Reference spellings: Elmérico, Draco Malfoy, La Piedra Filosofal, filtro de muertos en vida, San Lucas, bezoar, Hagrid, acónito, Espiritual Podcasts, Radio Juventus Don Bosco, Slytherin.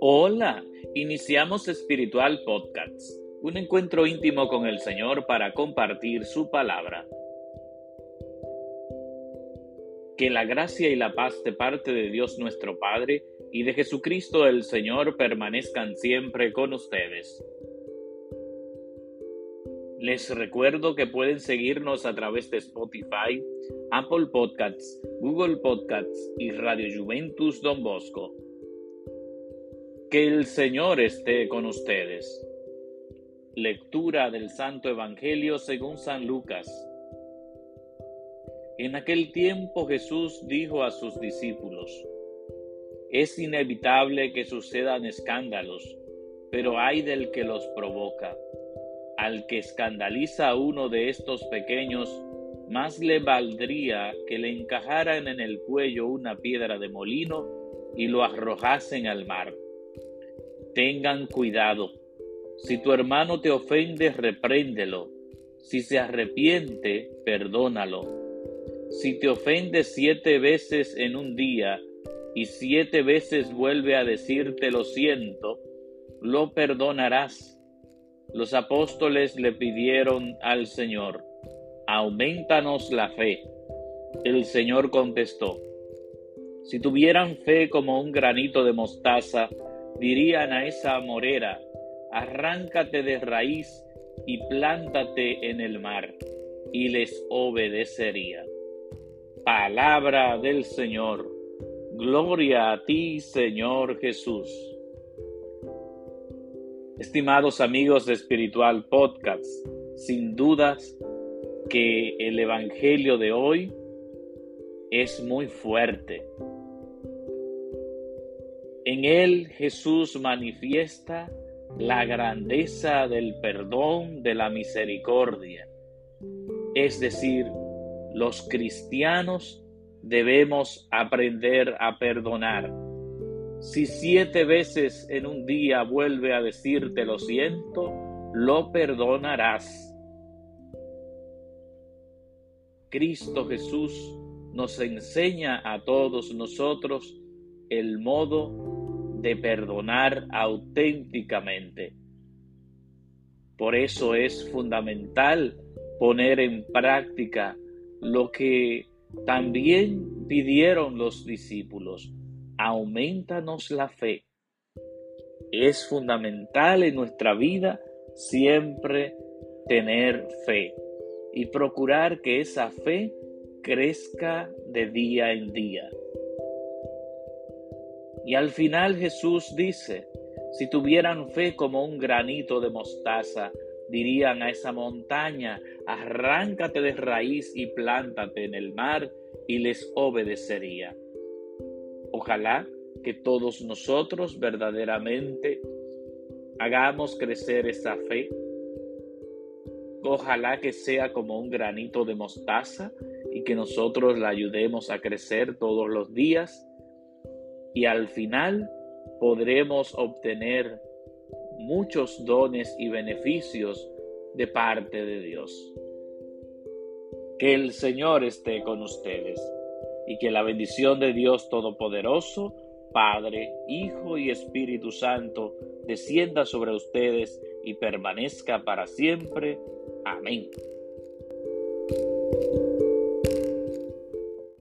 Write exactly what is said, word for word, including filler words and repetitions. Hola, iniciamos Espiritual Podcasts, un encuentro íntimo con el Señor para compartir su palabra. Que la gracia y la paz de parte de Dios nuestro Padre y de Jesucristo el Señor permanezcan siempre con ustedes. Les recuerdo que pueden seguirnos a través de Spotify, Apple Podcasts, Google Podcasts y Radio Juventus Don Bosco. Que el Señor esté con ustedes. Lectura del Santo Evangelio según San Lucas. En aquel tiempo Jesús dijo a sus discípulos: Es inevitable que sucedan escándalos, pero ay del que los provoca. Al que escandaliza a uno de estos pequeños, más le valdría que le encajaran en el cuello una piedra de molino y lo arrojasen al mar. Tengan cuidado. Si tu hermano te ofende, repréndelo. Si se arrepiente, perdónalo. Si te ofende siete veces en un día y siete veces vuelve a decirte lo siento, lo perdonarás. Los apóstoles le pidieron al Señor: «Auméntanos la fe». El Señor contestó: «Si tuvieran fe como un granito de mostaza, dirían a esa morera: arráncate de raíz y plántate en el mar, y les obedecería». Palabra del Señor. Gloria a ti, Señor Jesús. Estimados amigos de Espiritual Podcasts, sin dudas que el Evangelio de hoy es muy fuerte. En él Jesús manifiesta la grandeza del perdón, de la misericordia. Es decir, los cristianos debemos aprender a perdonar. Si siete veces en un día vuelve a decirte lo siento, lo perdonarás. Cristo Jesús nos enseña a todos nosotros el modo de perdonar auténticamente. Por eso es fundamental poner en práctica lo que también pidieron los discípulos: auméntanos la fe. Es fundamental en nuestra vida siempre tener fe y procurar que esa fe crezca de día en día. Y al final Jesús dice: si tuvieran fe como un granito de mostaza, dirían a esa montaña: arráncate de raíz y plántate en el mar, y les obedecería. Ojalá que todos nosotros verdaderamente hagamos crecer esa fe. Ojalá que sea como un granito de mostaza y que nosotros la ayudemos a crecer todos los días, y al final podremos obtener muchos dones y beneficios de parte de Dios. Que el Señor esté con ustedes. Y que la bendición de Dios Todopoderoso, Padre, Hijo y Espíritu Santo, descienda sobre ustedes y permanezca para siempre. Amén.